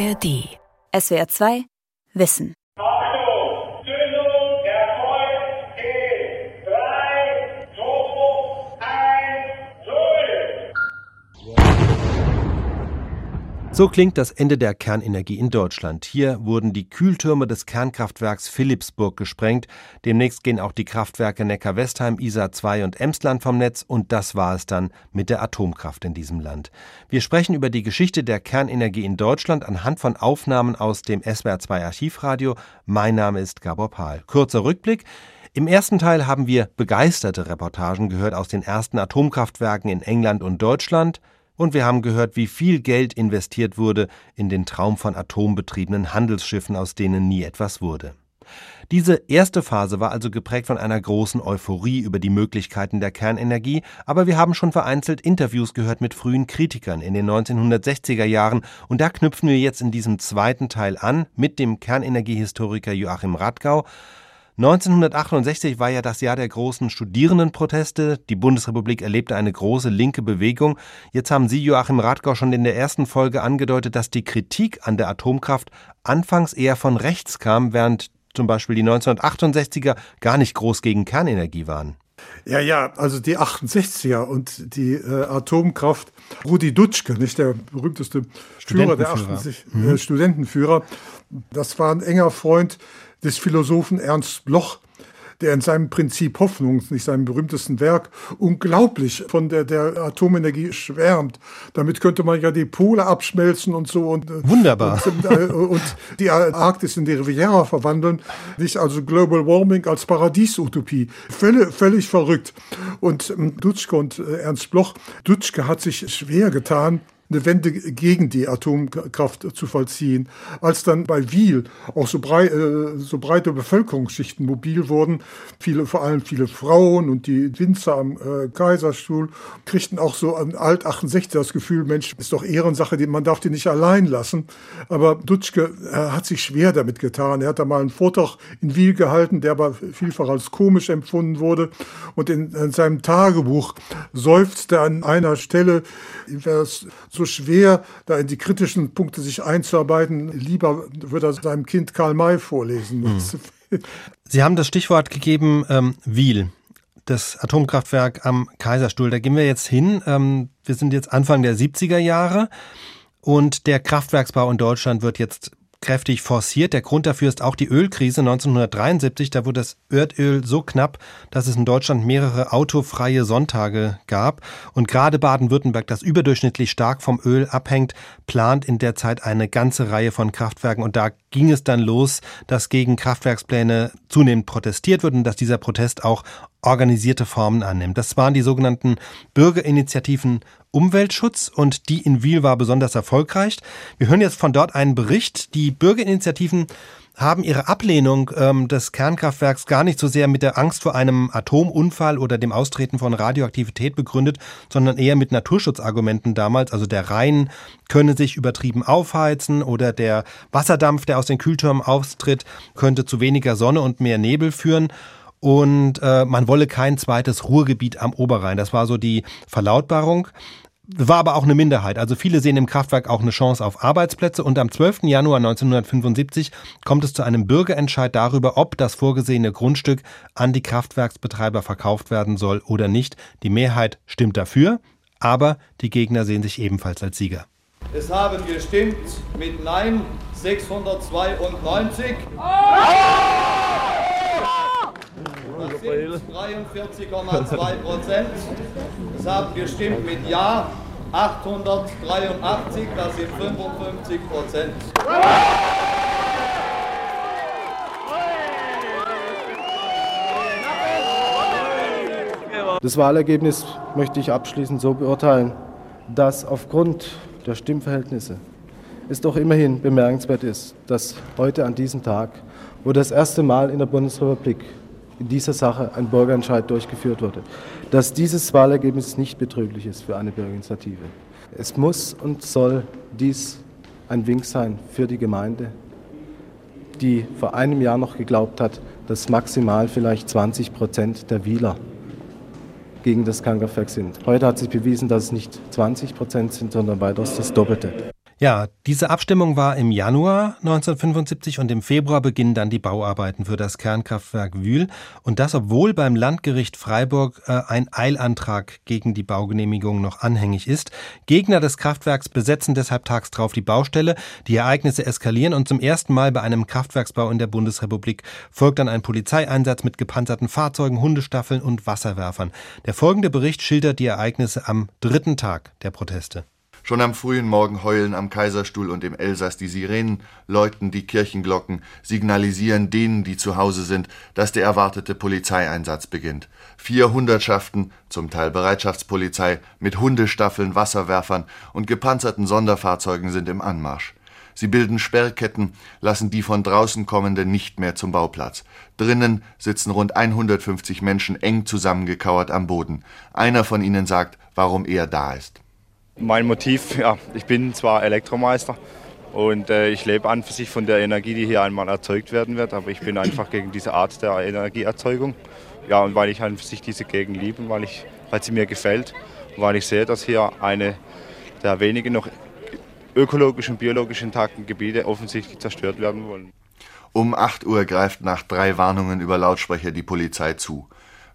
ARD. SWR 2 Wissen. So klingt das Ende der Kernenergie in Deutschland. Hier wurden die Kühltürme des Kernkraftwerks Philippsburg gesprengt. Demnächst gehen auch die Kraftwerke Neckarwestheim, Isar 2 und Emsland vom Netz. Und das war es dann mit der Atomkraft in diesem Land. Wir sprechen über die Geschichte der Kernenergie in Deutschland anhand von Aufnahmen aus dem SWR 2 Archivradio. Mein Name ist Gabor Pahl. Kurzer Rückblick. Im ersten Teil haben wir begeisterte Reportagen gehört aus den ersten Atomkraftwerken in England und Deutschland. Und wir haben gehört, wie viel Geld investiert wurde in den Traum von atombetriebenen Handelsschiffen, aus denen nie etwas wurde. Diese erste Phase war also geprägt von einer großen Euphorie über die Möglichkeiten der Kernenergie, aber wir haben schon vereinzelt Interviews gehört mit frühen Kritikern in den 1960er Jahren und da knüpfen wir jetzt in diesem zweiten Teil an mit dem Kernenergiehistoriker Joachim Radkau. 1968 war ja das Jahr der großen Studierendenproteste. Die Bundesrepublik erlebte eine große linke Bewegung. Jetzt haben Sie, Joachim Radkau, schon in der ersten Folge angedeutet, dass die Kritik an der Atomkraft anfangs eher von rechts kam, während zum Beispiel die 1968er gar nicht groß gegen Kernenergie waren. Ja, also die 68er und die Atomkraft. Rudi Dutschke, nicht der berühmteste Führer der 68er, Studentenführer, das war ein enger Freund des Philosophen Ernst Bloch, der in seinem Prinzip Hoffnung, nicht seinem berühmtesten Werk, unglaublich von der Atomenergie schwärmt. Damit könnte man ja die Pole abschmelzen und so. Und, wunderbar. Und die Arktis in die Riviera verwandeln. Nicht also Global Warming als Paradiesutopie. Völlig verrückt. Und Dutschke und Ernst Bloch. Dutschke hat sich schwer getan, eine Wende gegen die Atomkraft zu vollziehen. Als dann bei Wyhl auch so breite Bevölkerungsschichten mobil wurden, vor allem viele Frauen und die Winzer am Kaiserstuhl, kriegten auch so an Alt-68 das Gefühl, Mensch, ist doch Ehrensache, man darf die nicht allein lassen. Aber Dutschke hat sich schwer damit getan. Er hat da mal einen Vortrag in Wyhl gehalten, der aber vielfach als komisch empfunden wurde. Und in seinem Tagebuch seufzt er an einer Stelle, so schwer, da in die kritischen Punkte sich einzuarbeiten, lieber würde er seinem Kind Karl May vorlesen. Sie haben das Stichwort gegeben, Wyhl, das Atomkraftwerk am Kaiserstuhl. Da gehen wir jetzt hin. Wir sind jetzt Anfang der 70er Jahre und der Kraftwerksbau in Deutschland wird jetzt kräftig forciert. Der Grund dafür ist auch die Ölkrise 1973. Da wurde das Erdöl so knapp, dass es in Deutschland mehrere autofreie Sonntage gab. Und gerade Baden-Württemberg, das überdurchschnittlich stark vom Öl abhängt, plant in der Zeit eine ganze Reihe von Kraftwerken. Und da ging es dann los, dass gegen Kraftwerkspläne zunehmend protestiert wird und dass dieser Protest auch organisierte Formen annimmt. Das waren die sogenannten Bürgerinitiativen Umweltschutz und die in Wyhl war besonders erfolgreich. Wir hören jetzt von dort einen Bericht. Die Bürgerinitiativen haben ihre Ablehnung des Kernkraftwerks gar nicht so sehr mit der Angst vor einem Atomunfall oder dem Austreten von Radioaktivität begründet, sondern eher mit Naturschutzargumenten damals. Also der Rhein könne sich übertrieben aufheizen oder der Wasserdampf, der aus den Kühltürmen auftritt, könnte zu weniger Sonne und mehr Nebel führen. Und man wolle kein zweites Ruhrgebiet am Oberrhein. Das war so die Verlautbarung. War aber auch eine Minderheit. Also viele sehen im Kraftwerk auch eine Chance auf Arbeitsplätze. Und am 12. Januar 1975 kommt es zu einem Bürgerentscheid darüber, ob das vorgesehene Grundstück an die Kraftwerksbetreiber verkauft werden soll oder nicht. Die Mehrheit stimmt dafür, aber die Gegner sehen sich ebenfalls als Sieger. Es haben gestimmt mit Nein 692. Oh! 43,2%. Es haben gestimmt mit Ja 883, das sind 55%. Das Wahlergebnis möchte ich abschließend so beurteilen, dass aufgrund der Stimmverhältnisse es doch immerhin bemerkenswert ist, dass heute an diesem Tag, wo das erste Mal in der Bundesrepublik in dieser Sache ein Bürgerentscheid durchgeführt wurde, dass dieses Wahlergebnis nicht betrüglich ist für eine Bürgerinitiative. Es muss und soll dies ein Wink sein für die Gemeinde, die vor einem Jahr noch geglaubt hat, dass maximal vielleicht 20% der Wyhler gegen das Kernkraftwerk sind. Heute hat sich bewiesen, dass es nicht 20% sind, sondern weitaus das Doppelte. Ja, diese Abstimmung war im Januar 1975 und im Februar beginnen dann die Bauarbeiten für das Kernkraftwerk Wyhl. Und das, obwohl beim Landgericht Freiburg ein Eilantrag gegen die Baugenehmigung noch anhängig ist. Gegner des Kraftwerks besetzen deshalb tags drauf die Baustelle. Die Ereignisse eskalieren und zum ersten Mal bei einem Kraftwerksbau in der Bundesrepublik folgt dann ein Polizeieinsatz mit gepanzerten Fahrzeugen, Hundestaffeln und Wasserwerfern. Der folgende Bericht schildert die Ereignisse am dritten Tag der Proteste. Schon am frühen Morgen heulen am Kaiserstuhl und im Elsass die Sirenen, läuten die Kirchenglocken, signalisieren denen, die zu Hause sind, dass der erwartete Polizeieinsatz beginnt. 4 Hundertschaften, zum Teil Bereitschaftspolizei, mit Hundestaffeln, Wasserwerfern und gepanzerten Sonderfahrzeugen sind im Anmarsch. Sie bilden Sperrketten, lassen die von draußen kommenden nicht mehr zum Bauplatz. Drinnen sitzen rund 150 Menschen eng zusammengekauert am Boden. Einer von ihnen sagt, warum er da ist. Mein Motiv, ja, ich bin zwar Elektromeister und ich lebe an für sich von der Energie, die hier einmal erzeugt werden wird, aber ich bin einfach gegen diese Art der Energieerzeugung. Ja, und weil ich an für sich diese Gegend liebe, weil sie mir gefällt, und weil ich sehe, dass hier eine der wenigen noch ökologischen, biologisch intakten Gebiete offensichtlich zerstört werden wollen. Um 8 Uhr greift nach 3 Warnungen über Lautsprecher die Polizei zu.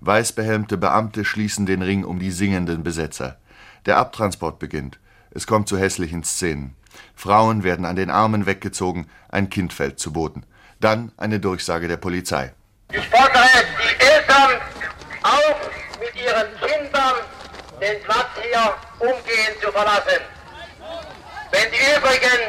Weißbehelmte Beamte schließen den Ring um die singenden Besetzer. Der Abtransport beginnt. Es kommt zu hässlichen Szenen. Frauen werden an den Armen weggezogen, ein Kind fällt zu Boden. Dann eine Durchsage der Polizei. Ich fordere die Eltern auf, mit ihren Kindern den Platz hier umgehend zu verlassen. Wenn die übrigen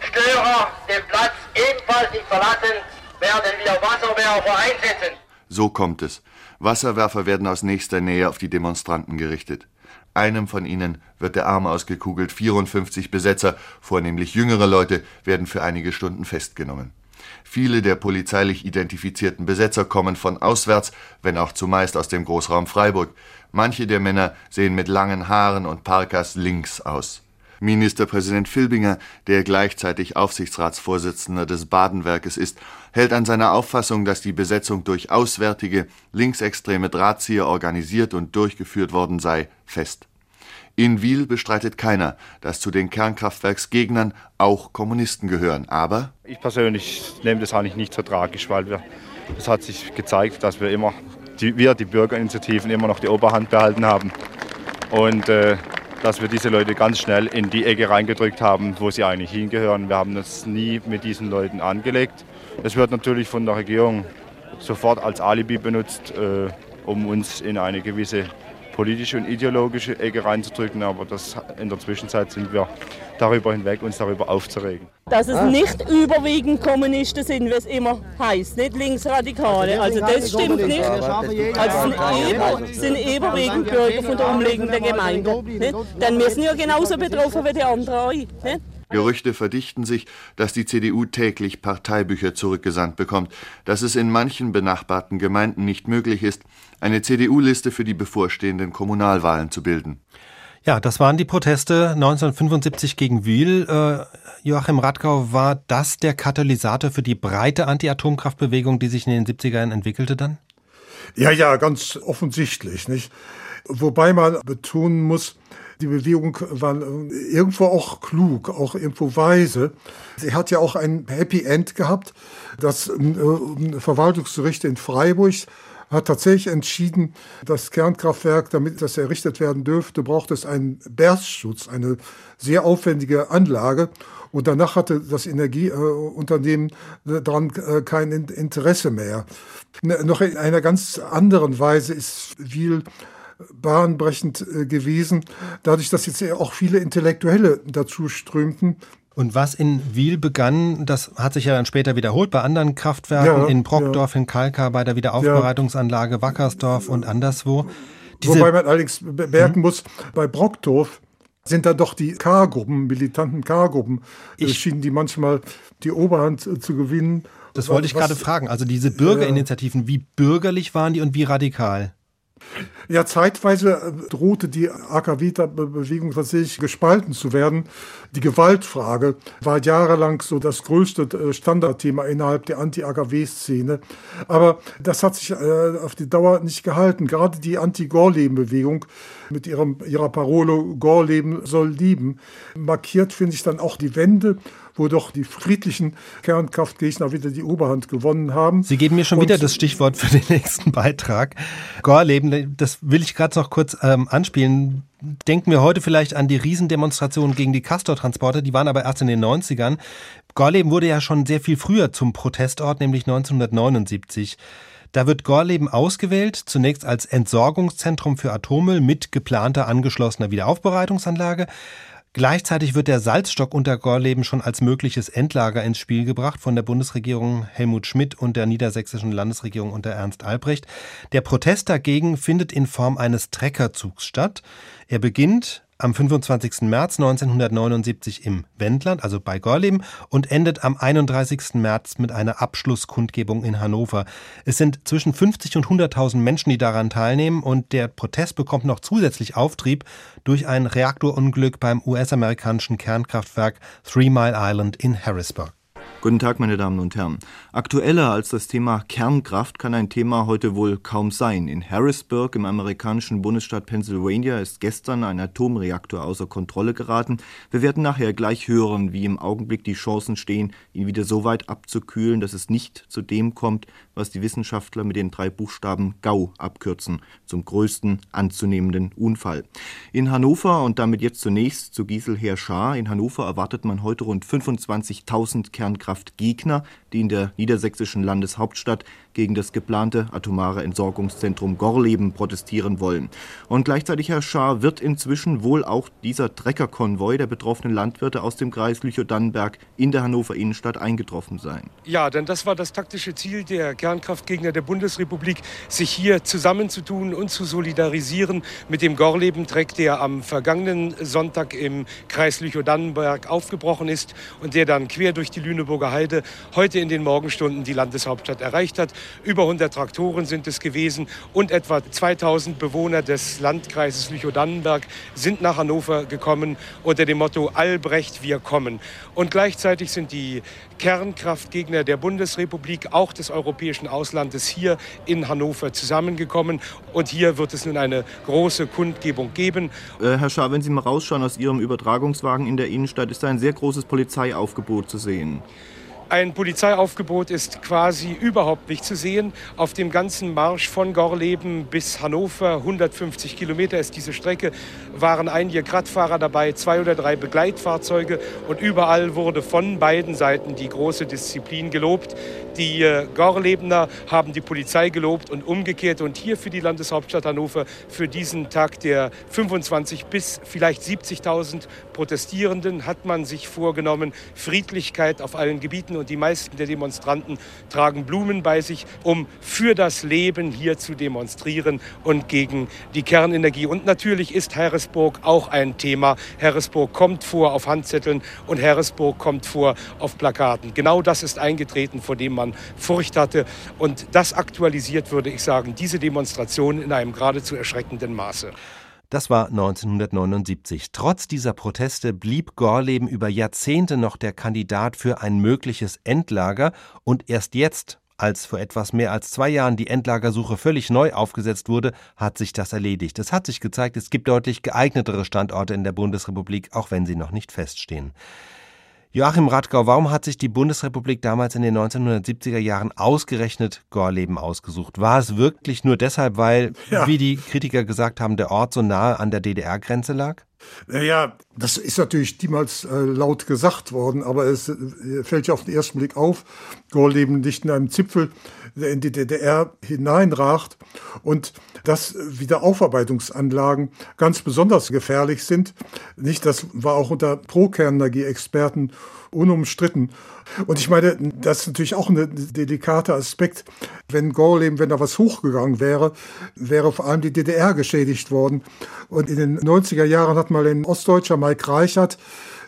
Störer den Platz ebenfalls nicht verlassen, werden wir Wasserwerfer einsetzen. So kommt es. Wasserwerfer werden aus nächster Nähe auf die Demonstranten gerichtet. Einem von ihnen wird der Arm ausgekugelt, 54 Besetzer, vornehmlich jüngere Leute, werden für einige Stunden festgenommen. Viele der polizeilich identifizierten Besetzer kommen von auswärts, wenn auch zumeist aus dem Großraum Freiburg. Manche der Männer sehen mit langen Haaren und Parkas links aus. Ministerpräsident Filbinger, der gleichzeitig Aufsichtsratsvorsitzender des Badenwerkes ist, hält an seiner Auffassung, dass die Besetzung durch auswärtige, linksextreme Drahtzieher organisiert und durchgeführt worden sei, fest. In Wyhl bestreitet keiner, dass zu den Kernkraftwerksgegnern auch Kommunisten gehören, aber... Ich persönlich nehme das eigentlich nicht so tragisch, weil es hat sich gezeigt, dass wir die Bürgerinitiativen immer noch die Oberhand behalten haben. Und... dass wir diese Leute ganz schnell in die Ecke reingedrückt haben, wo sie eigentlich hingehören. Wir haben uns nie mit diesen Leuten angelegt. Das wird natürlich von der Regierung sofort als Alibi benutzt, um uns in eine gewisse politische und ideologische Ecke reinzudrücken. Aber in der Zwischenzeit sind wir darüber hinweg, uns darüber aufzuregen. Dass es nicht überwiegend Kommunisten sind, wie es immer heißt, nicht Linksradikale. Also das stimmt nicht. Also es sind überwiegend Bürger von der umliegenden Gemeinde. Nicht? Dann müssen wir genauso betroffen wie die anderen auch. Nicht? Gerüchte verdichten sich, dass die CDU täglich Parteibücher zurückgesandt bekommt, dass es in manchen benachbarten Gemeinden nicht möglich ist, eine CDU-Liste für die bevorstehenden Kommunalwahlen zu bilden. Ja, das waren die Proteste 1975 gegen Wyhl. Joachim Radkau, war das der Katalysator für die breite Anti-Atomkraftbewegung, die sich in den 70ern entwickelte dann? Ja, ganz offensichtlich, nicht? Wobei man betonen muss, die Bewegung war irgendwo auch klug, auch irgendwo weise. Sie hat ja auch ein Happy End gehabt. Das Verwaltungsgericht in Freiburg hat tatsächlich entschieden, das Kernkraftwerk, damit das errichtet werden dürfte, braucht es einen Berstschutz, eine sehr aufwendige Anlage. Und danach hatte das Energieunternehmen daran kein Interesse mehr. Noch in einer ganz anderen Weise ist Wyhl bahnbrechend gewesen, dadurch, dass jetzt auch viele Intellektuelle dazu strömten. Und was in Wyhl begann, das hat sich ja dann später wiederholt bei anderen Kraftwerken, in Brockdorf, in Kalkar, bei der Wiederaufbereitungsanlage Wackersdorf und anderswo. Wobei man allerdings bemerken muss, bei Brockdorf sind dann doch die K-Gruppen, militanten K-Gruppen, schienen die manchmal die Oberhand zu gewinnen. Das wollte ich gerade fragen. Also diese Bürgerinitiativen, wie bürgerlich waren die und wie radikal? Ja, zeitweise drohte die AKW-Bewegung tatsächlich gespalten zu werden. Die Gewaltfrage war jahrelang so das größte Standardthema innerhalb der Anti-AKW-Szene. Aber das hat sich auf die Dauer nicht gehalten. Gerade die Anti-Gorleben-Bewegung mit ihrer Parole Gorleben soll lieben markiert, finde ich, dann auch die Wende, wo doch die friedlichen Kernkraftgegner wieder die Oberhand gewonnen haben. Sie geben mir schon wieder das Stichwort für den nächsten Beitrag. Gorleben, das will ich gerade noch kurz anspielen. Denken wir heute vielleicht an die Riesendemonstrationen gegen die Castortransporter, die waren aber erst in den 90ern. Gorleben wurde ja schon sehr viel früher zum Protestort, nämlich 1979. Da wird Gorleben ausgewählt, zunächst als Entsorgungszentrum für Atommüll mit geplanter angeschlossener Wiederaufbereitungsanlage. Gleichzeitig wird der Salzstock unter Gorleben schon als mögliches Endlager ins Spiel gebracht von der Bundesregierung Helmut Schmidt und der niedersächsischen Landesregierung unter Ernst Albrecht. Der Protest dagegen findet in Form eines Treckerzugs statt. Er beginnt am 25. März 1979 im Wendland, also bei Gorleben, und endet am 31. März mit einer Abschlusskundgebung in Hannover. Es sind zwischen 50 und 100.000 Menschen, die daran teilnehmen, und der Protest bekommt noch zusätzlich Auftrieb durch ein Reaktorunglück beim US-amerikanischen Kernkraftwerk Three Mile Island in Harrisburg. Guten Tag, meine Damen und Herren. Aktueller als das Thema Kernkraft kann ein Thema heute wohl kaum sein. In Harrisburg im amerikanischen Bundesstaat Pennsylvania ist gestern ein Atomreaktor außer Kontrolle geraten. Wir werden nachher gleich hören, wie im Augenblick die Chancen stehen, ihn wieder so weit abzukühlen, dass es nicht zu dem kommt, was die Wissenschaftler mit den 3 Buchstaben GAU abkürzen, zum größten anzunehmenden Unfall. In Hannover und damit jetzt zunächst zu Gisel Herschar. In Hannover erwartet man heute rund 25.000 Kernkraftgegner, die in der niedersächsischen Landeshauptstadt gegen das geplante atomare Entsorgungszentrum Gorleben protestieren wollen. Und gleichzeitig, Herr Schaar, wird inzwischen wohl auch dieser Treckerkonvoi der betroffenen Landwirte aus dem Kreis Lüchow-Dannenberg in der Hannover Innenstadt eingetroffen sein. Ja, denn das war das taktische Ziel der Kernkraftgegner der Bundesrepublik, sich hier zusammenzutun und zu solidarisieren mit dem Gorleben-Treck, der am vergangenen Sonntag im Kreis Lüchow-Dannenberg aufgebrochen ist und der dann quer durch die Lüneburger Heide heute in den Morgenstunden die Landeshauptstadt erreicht hat. Über 100 Traktoren sind es gewesen und etwa 2000 Bewohner des Landkreises Lüchow-Dannenberg sind nach Hannover gekommen unter dem Motto Albrecht, wir kommen. Und gleichzeitig sind die Kernkraftgegner der Bundesrepublik, auch des europäischen Auslandes, hier in Hannover zusammengekommen. Und hier wird es nun eine große Kundgebung geben. Herr Schaar, wenn Sie mal rausschauen aus Ihrem Übertragungswagen in der Innenstadt, ist da ein sehr großes Polizeiaufgebot zu sehen. Ein Polizeiaufgebot ist quasi überhaupt nicht zu sehen. Auf dem ganzen Marsch von Gorleben bis Hannover, 150 Kilometer ist diese Strecke, waren einige Radfahrer dabei, 2 oder 3 Begleitfahrzeuge. Und überall wurde von beiden Seiten die große Disziplin gelobt. Die Gorlebener haben die Polizei gelobt und umgekehrt. Und hier für die Landeshauptstadt Hannover, für diesen Tag der 25 bis vielleicht 70.000 Protestierenden, hat man sich vorgenommen, Friedlichkeit auf allen Gebieten. Und die meisten der Demonstranten tragen Blumen bei sich, um für das Leben hier zu demonstrieren und gegen die Kernenergie. Und natürlich ist Harrisburg auch ein Thema. Harrisburg kommt vor auf Handzetteln und Harrisburg kommt vor auf Plakaten. Genau das ist eingetreten, vor dem man Furcht hatte. Und das aktualisiert, würde ich sagen, diese Demonstration in einem geradezu erschreckenden Maße. Das war 1979. Trotz dieser Proteste blieb Gorleben über Jahrzehnte noch der Kandidat für ein mögliches Endlager. Und erst jetzt, als vor etwas mehr als 2 Jahren die Endlagersuche völlig neu aufgesetzt wurde, hat sich das erledigt. Es hat sich gezeigt, es gibt deutlich geeignetere Standorte in der Bundesrepublik, auch wenn sie noch nicht feststehen. Joachim Radkau, warum hat sich die Bundesrepublik damals in den 1970er Jahren ausgerechnet Gorleben ausgesucht? War es wirklich nur deshalb, weil, wie die Kritiker gesagt haben, der Ort so nahe an der DDR-Grenze lag? Naja, das ist natürlich niemals laut gesagt worden, aber es fällt ja auf den ersten Blick auf, Gorleben liegt in einem Zipfel, der in die DDR hineinragt und dass Wiederaufarbeitungsanlagen ganz besonders gefährlich sind. Nicht, das war auch unter Pro-Kernenergie-Experten unumstritten. Und ich meine, das ist natürlich auch ein delikater Aspekt. Wenn Gorleben, wenn da was hochgegangen wäre, wäre vor allem die DDR geschädigt worden. Und in den 90er Jahren hat hat mal ein Ostdeutscher, Mike Reichert,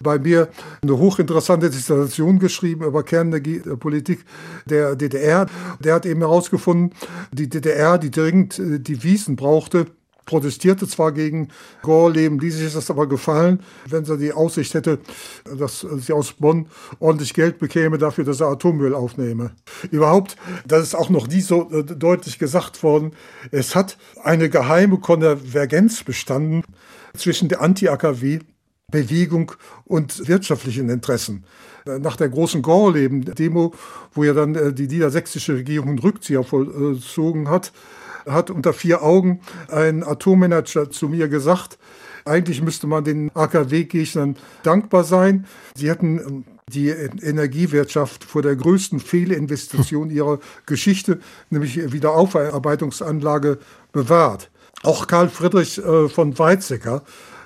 bei mir eine hochinteressante Dissertation geschrieben über Kernenergiepolitik der DDR. Der hat eben herausgefunden, die DDR, die dringend die Wiesen brauchte, protestierte zwar gegen Gorleben, ließ sich das aber gefallen, wenn sie die Aussicht hätte, dass sie aus Bonn ordentlich Geld bekäme dafür, dass er Atomöl aufnehme. Überhaupt, das ist auch noch nie so deutlich gesagt worden, es hat eine geheime Konvergenz bestanden zwischen der Anti-AKW-Bewegung und wirtschaftlichen Interessen. Nach der großen Gorleben-Demo, wo ja dann die niedersächsische Regierung einen Rückzieher vollzogen hat unter vier Augen ein Atommanager zu mir gesagt, eigentlich müsste man den AKW-Gegnern dankbar sein. Sie hätten die Energiewirtschaft vor der größten Fehlinvestition ihrer Geschichte, nämlich Wiederaufarbeitungsanlage, bewahrt. Auch Karl Friedrich von Weizsäcker,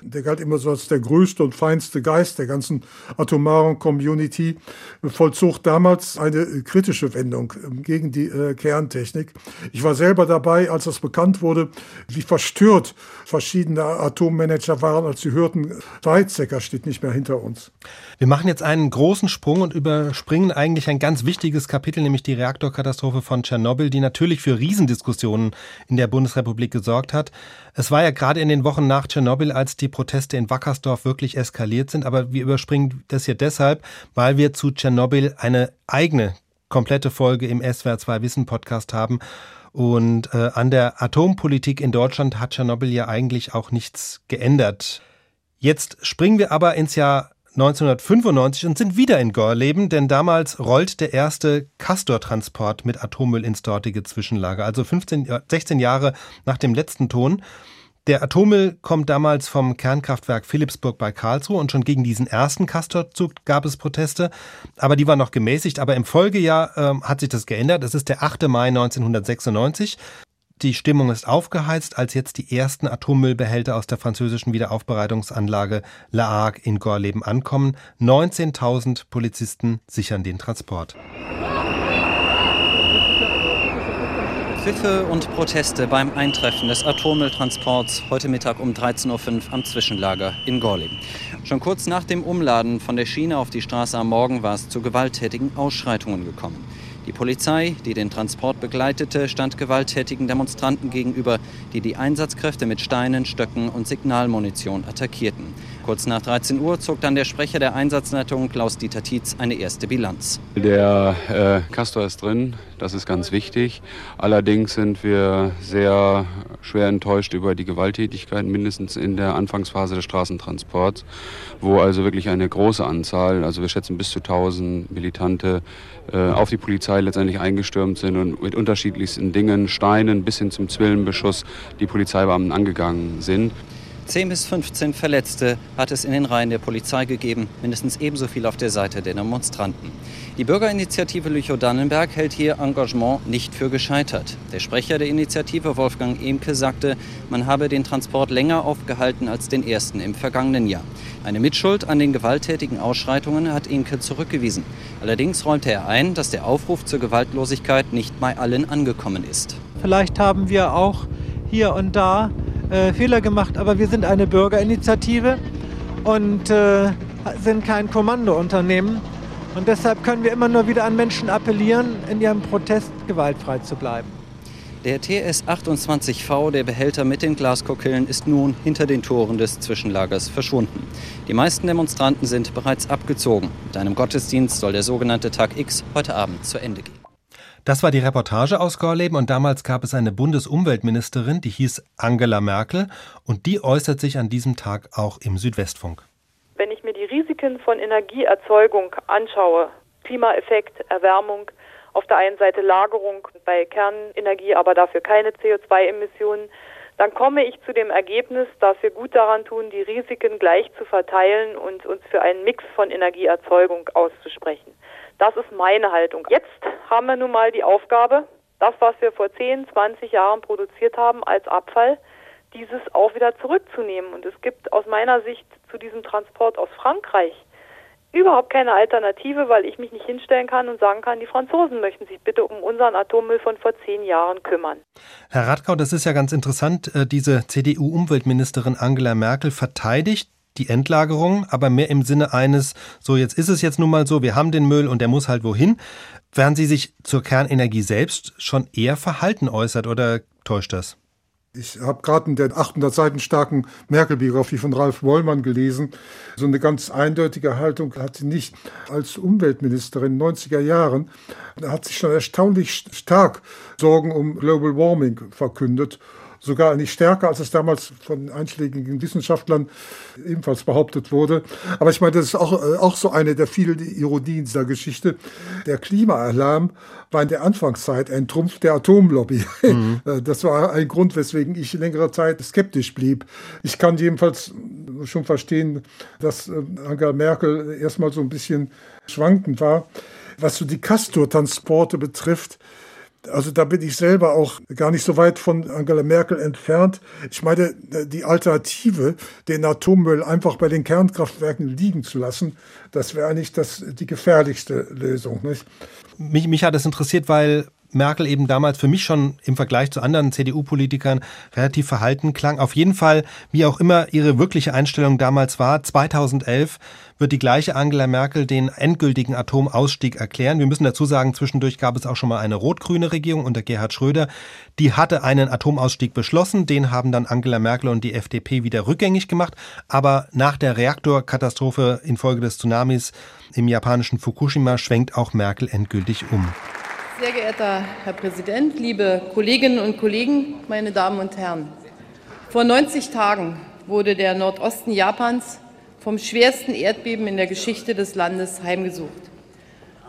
der galt immer so als der größte und feinste Geist der ganzen atomaren Community, vollzog damals eine kritische Wendung gegen die Kerntechnik. Ich war selber dabei, als das bekannt wurde, wie verstört verschiedene Atommanager waren, als sie hörten, Weizsäcker steht nicht mehr hinter uns. Wir machen jetzt einen großen Sprung und überspringen eigentlich ein ganz wichtiges Kapitel, nämlich die Reaktorkatastrophe von Tschernobyl, die natürlich für Riesendiskussionen in der Bundesrepublik gesorgt hat. Es war ja gerade in den Wochen nach Tschernobyl, als die Proteste in Wackersdorf wirklich eskaliert sind. Aber wir überspringen das hier deshalb, weil wir zu Tschernobyl eine eigene, komplette Folge im SWR 2 Wissen Podcast haben. Und an der Atompolitik in Deutschland hat Tschernobyl ja eigentlich auch nichts geändert. Jetzt springen wir aber ins Jahr 1995 und sind wieder in Gorleben, denn damals rollt der erste Castor-Transport mit Atommüll ins dortige Zwischenlager. Also 16 Jahre nach dem letzten Ton. Der Atommüll kommt damals vom Kernkraftwerk Philippsburg bei Karlsruhe und schon gegen diesen ersten Castorzug gab es Proteste, aber die waren noch gemäßigt. Aber im Folgejahr hat sich das geändert. Es ist der 8. Mai 1996. Die Stimmung ist aufgeheizt, als jetzt die ersten Atommüllbehälter aus der französischen Wiederaufbereitungsanlage La Hague in Gorleben ankommen. 19.000 Polizisten sichern den Transport. Pfiffe und Proteste beim Eintreffen des Atommülltransports heute Mittag um 13.05 Uhr am Zwischenlager in Gorleben. Schon kurz nach dem Umladen von der Schiene auf die Straße am Morgen war es zu gewalttätigen Ausschreitungen gekommen. Die Polizei, die den Transport begleitete, stand gewalttätigen Demonstranten gegenüber, die die Einsatzkräfte mit Steinen, Stöcken und Signalmunition attackierten. Kurz nach 13 Uhr zog dann der Sprecher der Einsatzleitung, Klaus-Dieter Tietz, eine erste Bilanz. Der Castor ist drin, das ist ganz wichtig. Allerdings sind wir sehr schwer enttäuscht über die Gewalttätigkeit, mindestens in der Anfangsphase des Straßentransports, wo also wirklich eine große Anzahl, also wir schätzen bis zu 1000 Militante, auf die Polizei letztendlich eingestürmt sind und mit unterschiedlichsten Dingen, Steinen bis hin zum Zwillenbeschuss, die Polizeibeamten angegangen sind. 10 bis 15 Verletzte hat es in den Reihen der Polizei gegeben, mindestens ebenso viel auf der Seite der Demonstranten. Die Bürgerinitiative Lüchow-Dannenberg hält ihr Engagement nicht für gescheitert. Der Sprecher der Initiative, Wolfgang Ehmke, sagte, man habe den Transport länger aufgehalten als den ersten im vergangenen Jahr. Eine Mitschuld an den gewalttätigen Ausschreitungen hat Ehmke zurückgewiesen. Allerdings räumte er ein, dass der Aufruf zur Gewaltlosigkeit nicht bei allen angekommen ist. Vielleicht haben wir auch hier und da Fehler gemacht, aber wir sind eine Bürgerinitiative und sind kein Kommandounternehmen. Und deshalb können wir immer nur wieder an Menschen appellieren, in ihrem Protest gewaltfrei zu bleiben. Der TS-28V, der Behälter mit den Glaskokillen, ist nun hinter den Toren des Zwischenlagers verschwunden. Die meisten Demonstranten sind bereits abgezogen. Mit einem Gottesdienst soll der sogenannte Tag X heute Abend zu Ende gehen. Das war die Reportage aus Gorleben und damals gab es eine Bundesumweltministerin, die hieß Angela Merkel und die äußert sich an diesem Tag auch im Südwestfunk. Wenn ich mir die Risiken von Energieerzeugung anschaue, Klimaeffekt, Erwärmung, auf der einen Seite Lagerung bei Kernenergie, aber dafür keine CO2-Emissionen, dann komme ich zu dem Ergebnis, dass wir gut daran tun, die Risiken gleich zu verteilen und uns für einen Mix von Energieerzeugung auszusprechen. Das ist meine Haltung. Jetzt haben wir nun mal die Aufgabe, das, was wir vor 10, 20 Jahren produziert haben als Abfall, dieses auch wieder zurückzunehmen. Und es gibt aus meiner Sicht zu diesem Transport aus Frankreich überhaupt keine Alternative, weil ich mich nicht hinstellen kann und sagen kann, die Franzosen möchten sich bitte um unseren Atommüll von vor 10 Jahren kümmern. Herr Radkau, das ist ja ganz interessant. Diese CDU-Umweltministerin Angela Merkel verteidigt die Endlagerung, aber mehr im Sinne eines, so jetzt ist es jetzt nun mal so, wir haben den Müll und der muss halt wohin, während sie sich zur Kernenergie selbst schon eher verhalten äußert, oder täuscht das? Ich habe gerade in der 800 Seiten starken Merkel-Biografie von Ralf Wollmann gelesen. So eine ganz eindeutige Haltung hat sie nicht. Als Umweltministerin in den 90er Jahren hat sie schon erstaunlich stark Sorgen um Global Warming verkündet. Sogar eigentlich stärker, als es damals von einschlägigen Wissenschaftlern ebenfalls behauptet wurde. Aber ich meine, das ist auch so eine der vielen Ironien dieser Geschichte. Der Klimaalarm war in der Anfangszeit ein Trumpf der Atomlobby. Mhm. Das war ein Grund, weswegen ich längere Zeit skeptisch blieb. Ich kann jedenfalls schon verstehen, dass Angela Merkel erstmal so ein bisschen schwankend war. Was so die Castor-Transporte betrifft, also da bin ich selber auch gar nicht so weit von Angela Merkel entfernt. Ich meine, die Alternative, den Atommüll einfach bei den Kernkraftwerken liegen zu lassen, das wäre eigentlich die gefährlichste Lösung, nicht? Mich hat es interessiert, weil Merkel eben damals für mich schon im Vergleich zu anderen CDU-Politikern relativ verhalten klang. Auf jeden Fall, wie auch immer ihre wirkliche Einstellung damals war, 2011 wird die gleiche Angela Merkel den endgültigen Atomausstieg erklären. Wir müssen dazu sagen, zwischendurch gab es auch schon mal eine rot-grüne Regierung unter Gerhard Schröder. Die hatte einen Atomausstieg beschlossen, den haben dann Angela Merkel und die FDP wieder rückgängig gemacht. Aber nach der Reaktorkatastrophe infolge des Tsunamis im japanischen Fukushima schwenkt auch Merkel endgültig um. Sehr geehrter Herr Präsident, liebe Kolleginnen und Kollegen, meine Damen und Herren! Vor 90 Tagen wurde der Nordosten Japans vom schwersten Erdbeben in der Geschichte des Landes heimgesucht.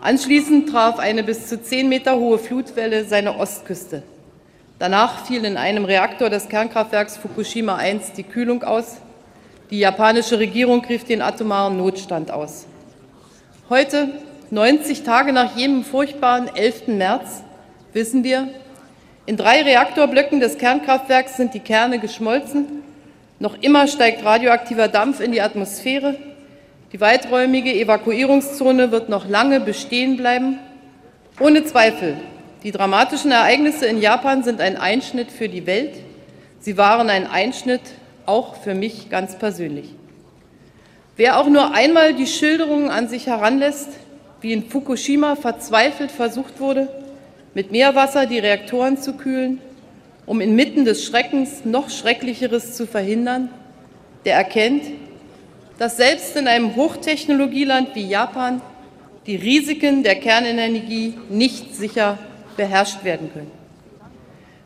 Anschließend traf eine bis zu 10 Meter hohe Flutwelle seine Ostküste. Danach fiel in einem Reaktor des Kernkraftwerks Fukushima 1 die Kühlung aus. Die japanische Regierung rief den atomaren Notstand aus. Heute, 90 Tage nach jenem furchtbaren 11. März wissen wir, in 3 Reaktorblöcken des Kernkraftwerks sind die Kerne geschmolzen. Noch immer steigt radioaktiver Dampf in die Atmosphäre. Die weiträumige Evakuierungszone wird noch lange bestehen bleiben. Ohne Zweifel, die dramatischen Ereignisse in Japan sind ein Einschnitt für die Welt. Sie waren ein Einschnitt auch für mich ganz persönlich. Wer auch nur einmal die Schilderungen an sich heranlässt, wie in Fukushima verzweifelt versucht wurde, mit Meerwasser die Reaktoren zu kühlen, um inmitten des Schreckens noch Schrecklicheres zu verhindern, der erkennt, dass selbst in einem Hochtechnologieland wie Japan die Risiken der Kernenergie nicht sicher beherrscht werden können.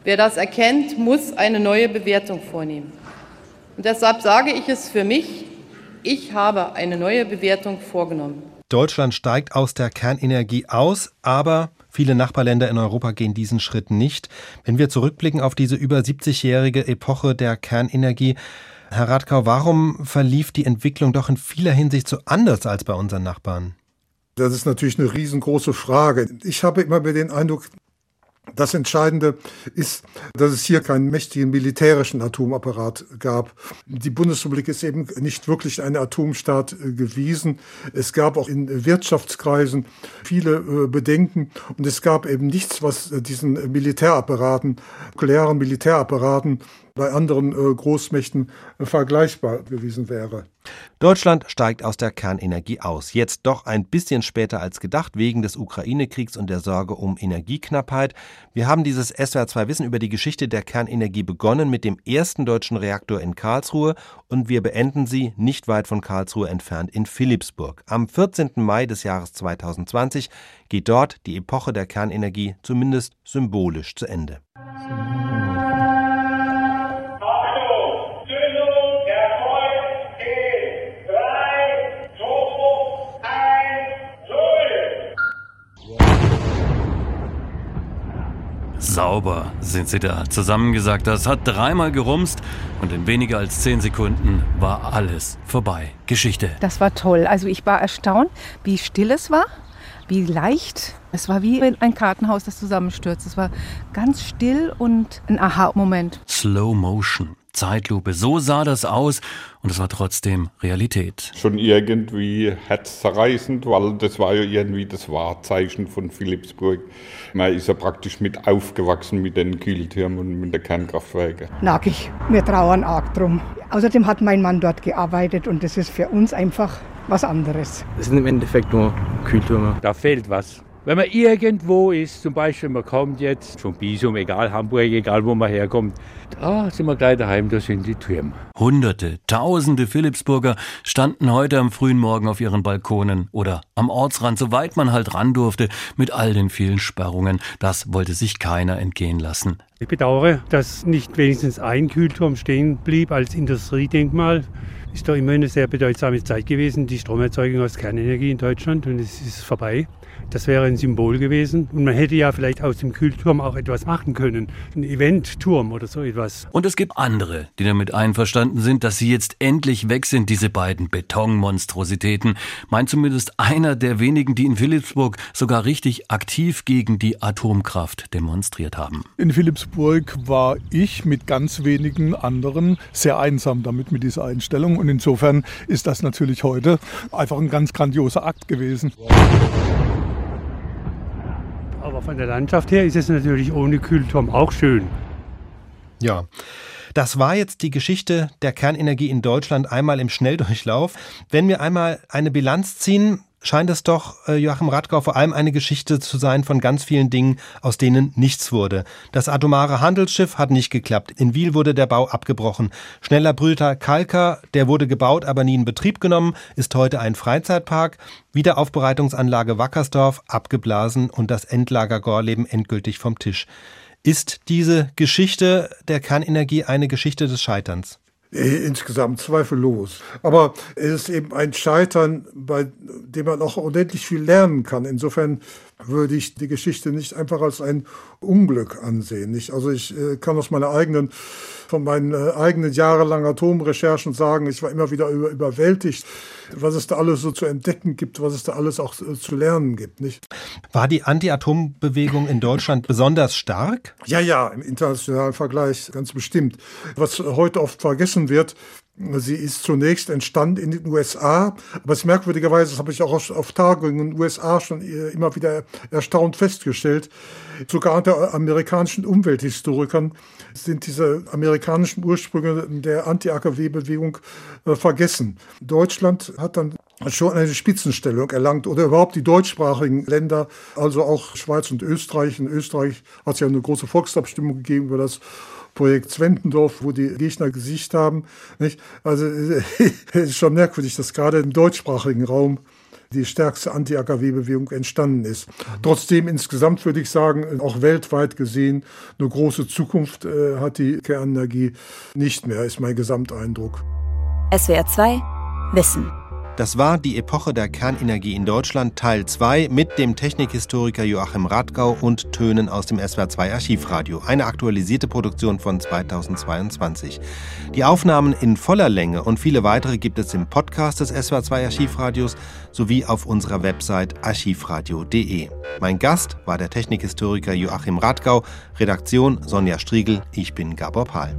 Wer das erkennt, muss eine neue Bewertung vornehmen. Und deshalb sage ich es für mich, ich habe eine neue Bewertung vorgenommen. Deutschland steigt aus der Kernenergie aus, aber viele Nachbarländer in Europa gehen diesen Schritt nicht. Wenn wir zurückblicken auf diese über 70-jährige Epoche der Kernenergie, Herr Radkau, warum verlief die Entwicklung doch in vieler Hinsicht so anders als bei unseren Nachbarn? Das ist natürlich eine riesengroße Frage. Ich habe immer mehr den Eindruck, das Entscheidende ist, dass es hier keinen mächtigen militärischen Atomapparat gab. Die Bundesrepublik ist eben nicht wirklich ein Atomstaat gewesen. Es gab auch in Wirtschaftskreisen viele Bedenken und es gab eben nichts, was diesen Militärapparaten, nuklearen Militärapparaten bei anderen Großmächten vergleichbar gewesen wäre. Deutschland steigt aus der Kernenergie aus. Jetzt doch ein bisschen später als gedacht, wegen des Ukraine-Kriegs und der Sorge um Energieknappheit. Wir haben dieses SWR2 Wissen über die Geschichte der Kernenergie begonnen mit dem ersten deutschen Reaktor in Karlsruhe und wir beenden sie nicht weit von Karlsruhe entfernt in Philippsburg. Am 14. Mai des Jahres 2020 geht dort die Epoche der Kernenergie zumindest symbolisch zu Ende. Sauber sind sie da. Zusammengesagt, das hat 3-mal gerumst und in weniger als 10 Sekunden war alles vorbei. Geschichte. Das war toll. Also ich war erstaunt, wie still es war, wie leicht. Es war wie in ein Kartenhaus, das zusammenstürzt. Es war ganz still und ein Aha-Moment. Slow Motion. Zeitlupe. So sah das aus und es war trotzdem Realität. Schon irgendwie herzzerreißend, weil das war ja irgendwie das Wahrzeichen von Philippsburg. Man ist ja praktisch mit aufgewachsen mit den Kühltürmen und mit den Kernkraftwerken. Nackig, wir trauern arg drum. Außerdem hat mein Mann dort gearbeitet und das ist für uns einfach was anderes. Es sind im Endeffekt nur Kühltürme. Da fehlt was. Wenn man irgendwo ist, zum Beispiel man kommt jetzt vom Bisum, egal Hamburg, egal wo man herkommt, da sind wir gleich daheim, da sind die Türme. Hunderte, tausende Philippsburger standen heute am frühen Morgen auf ihren Balkonen oder am Ortsrand, soweit man halt ran durfte, mit all den vielen Sperrungen. Das wollte sich keiner entgehen lassen. Ich bedauere, dass nicht wenigstens ein Kühlturm stehen blieb als Industriedenkmal. Ist doch immerhin eine sehr bedeutsame Zeit gewesen, die Stromerzeugung aus Kernenergie in Deutschland, und es ist vorbei. Das wäre ein Symbol gewesen. Und man hätte ja vielleicht aus dem Kühlturm auch etwas machen können. Ein Eventturm oder so etwas. Und es gibt andere, die damit einverstanden sind, dass sie jetzt endlich weg sind, diese beiden Betonmonstrositäten. Meint zumindest einer der wenigen, die in Philippsburg sogar richtig aktiv gegen die Atomkraft demonstriert haben. In Philippsburg war ich mit ganz wenigen anderen sehr einsam damit, mit dieser Einstellung. Und insofern ist das natürlich heute einfach ein ganz grandioser Akt gewesen. Aber von der Landschaft her ist es natürlich ohne Kühlturm auch schön. Ja, das war jetzt die Geschichte der Kernenergie in Deutschland einmal im Schnelldurchlauf. Wenn wir einmal eine Bilanz ziehen, scheint es doch, Joachim Radkau, vor allem eine Geschichte zu sein von ganz vielen Dingen, aus denen nichts wurde. Das atomare Handelsschiff hat nicht geklappt. In Wyhl wurde der Bau abgebrochen. Schneller Brüter Kalkar, der wurde gebaut, aber nie in Betrieb genommen, ist heute ein Freizeitpark. Wiederaufbereitungsanlage Wackersdorf abgeblasen und das Endlager Gorleben endgültig vom Tisch. Ist diese Geschichte der Kernenergie eine Geschichte des Scheiterns? Insgesamt zweifellos. Aber es ist eben ein Scheitern, bei dem man auch unendlich viel lernen kann. Insofern würde ich die Geschichte nicht einfach als ein Unglück ansehen. Also ich kann aus von meinen eigenen jahrelangen Atomrecherchen sagen, ich war immer wieder überwältigt, was es da alles so zu entdecken gibt, was es da alles auch zu lernen gibt. Nicht? War die Anti-Atom-Bewegung in Deutschland besonders stark? Ja, im internationalen Vergleich ganz bestimmt. Was heute oft vergessen wird, sie ist zunächst entstanden in den USA, aber es merkwürdigerweise, das habe ich auch auf Tagungen in den USA schon immer wieder erstaunt festgestellt, sogar unter amerikanischen Umwelthistorikern sind diese amerikanischen Ursprünge der Anti-AKW-Bewegung vergessen. Deutschland hat dann schon eine Spitzenstellung erlangt oder überhaupt die deutschsprachigen Länder, also auch Schweiz und Österreich. In Österreich hat es ja eine große Volksabstimmung gegeben über das Projekt Zwentendorf, wo die Gegner gesiegt haben. Nicht? Also es ist schon merkwürdig, dass gerade im deutschsprachigen Raum die stärkste Anti-AKW-Bewegung entstanden ist. Trotzdem insgesamt würde ich sagen, auch weltweit gesehen, eine große Zukunft hat die Kernenergie nicht mehr, ist mein Gesamteindruck. SWR 2 Wissen. Das war die Epoche der Kernenergie in Deutschland, Teil 2, mit dem Technikhistoriker Joachim Radkau und Tönen aus dem SWR 2 Archivradio. Eine aktualisierte Produktion von 2022. Die Aufnahmen in voller Länge und viele weitere gibt es im Podcast des SWR 2 Archivradios sowie auf unserer Website archivradio.de. Mein Gast war der Technikhistoriker Joachim Radkau, Redaktion Sonja Striegel, ich bin Gabor Pahl.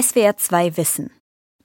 SWR 2 Wissen.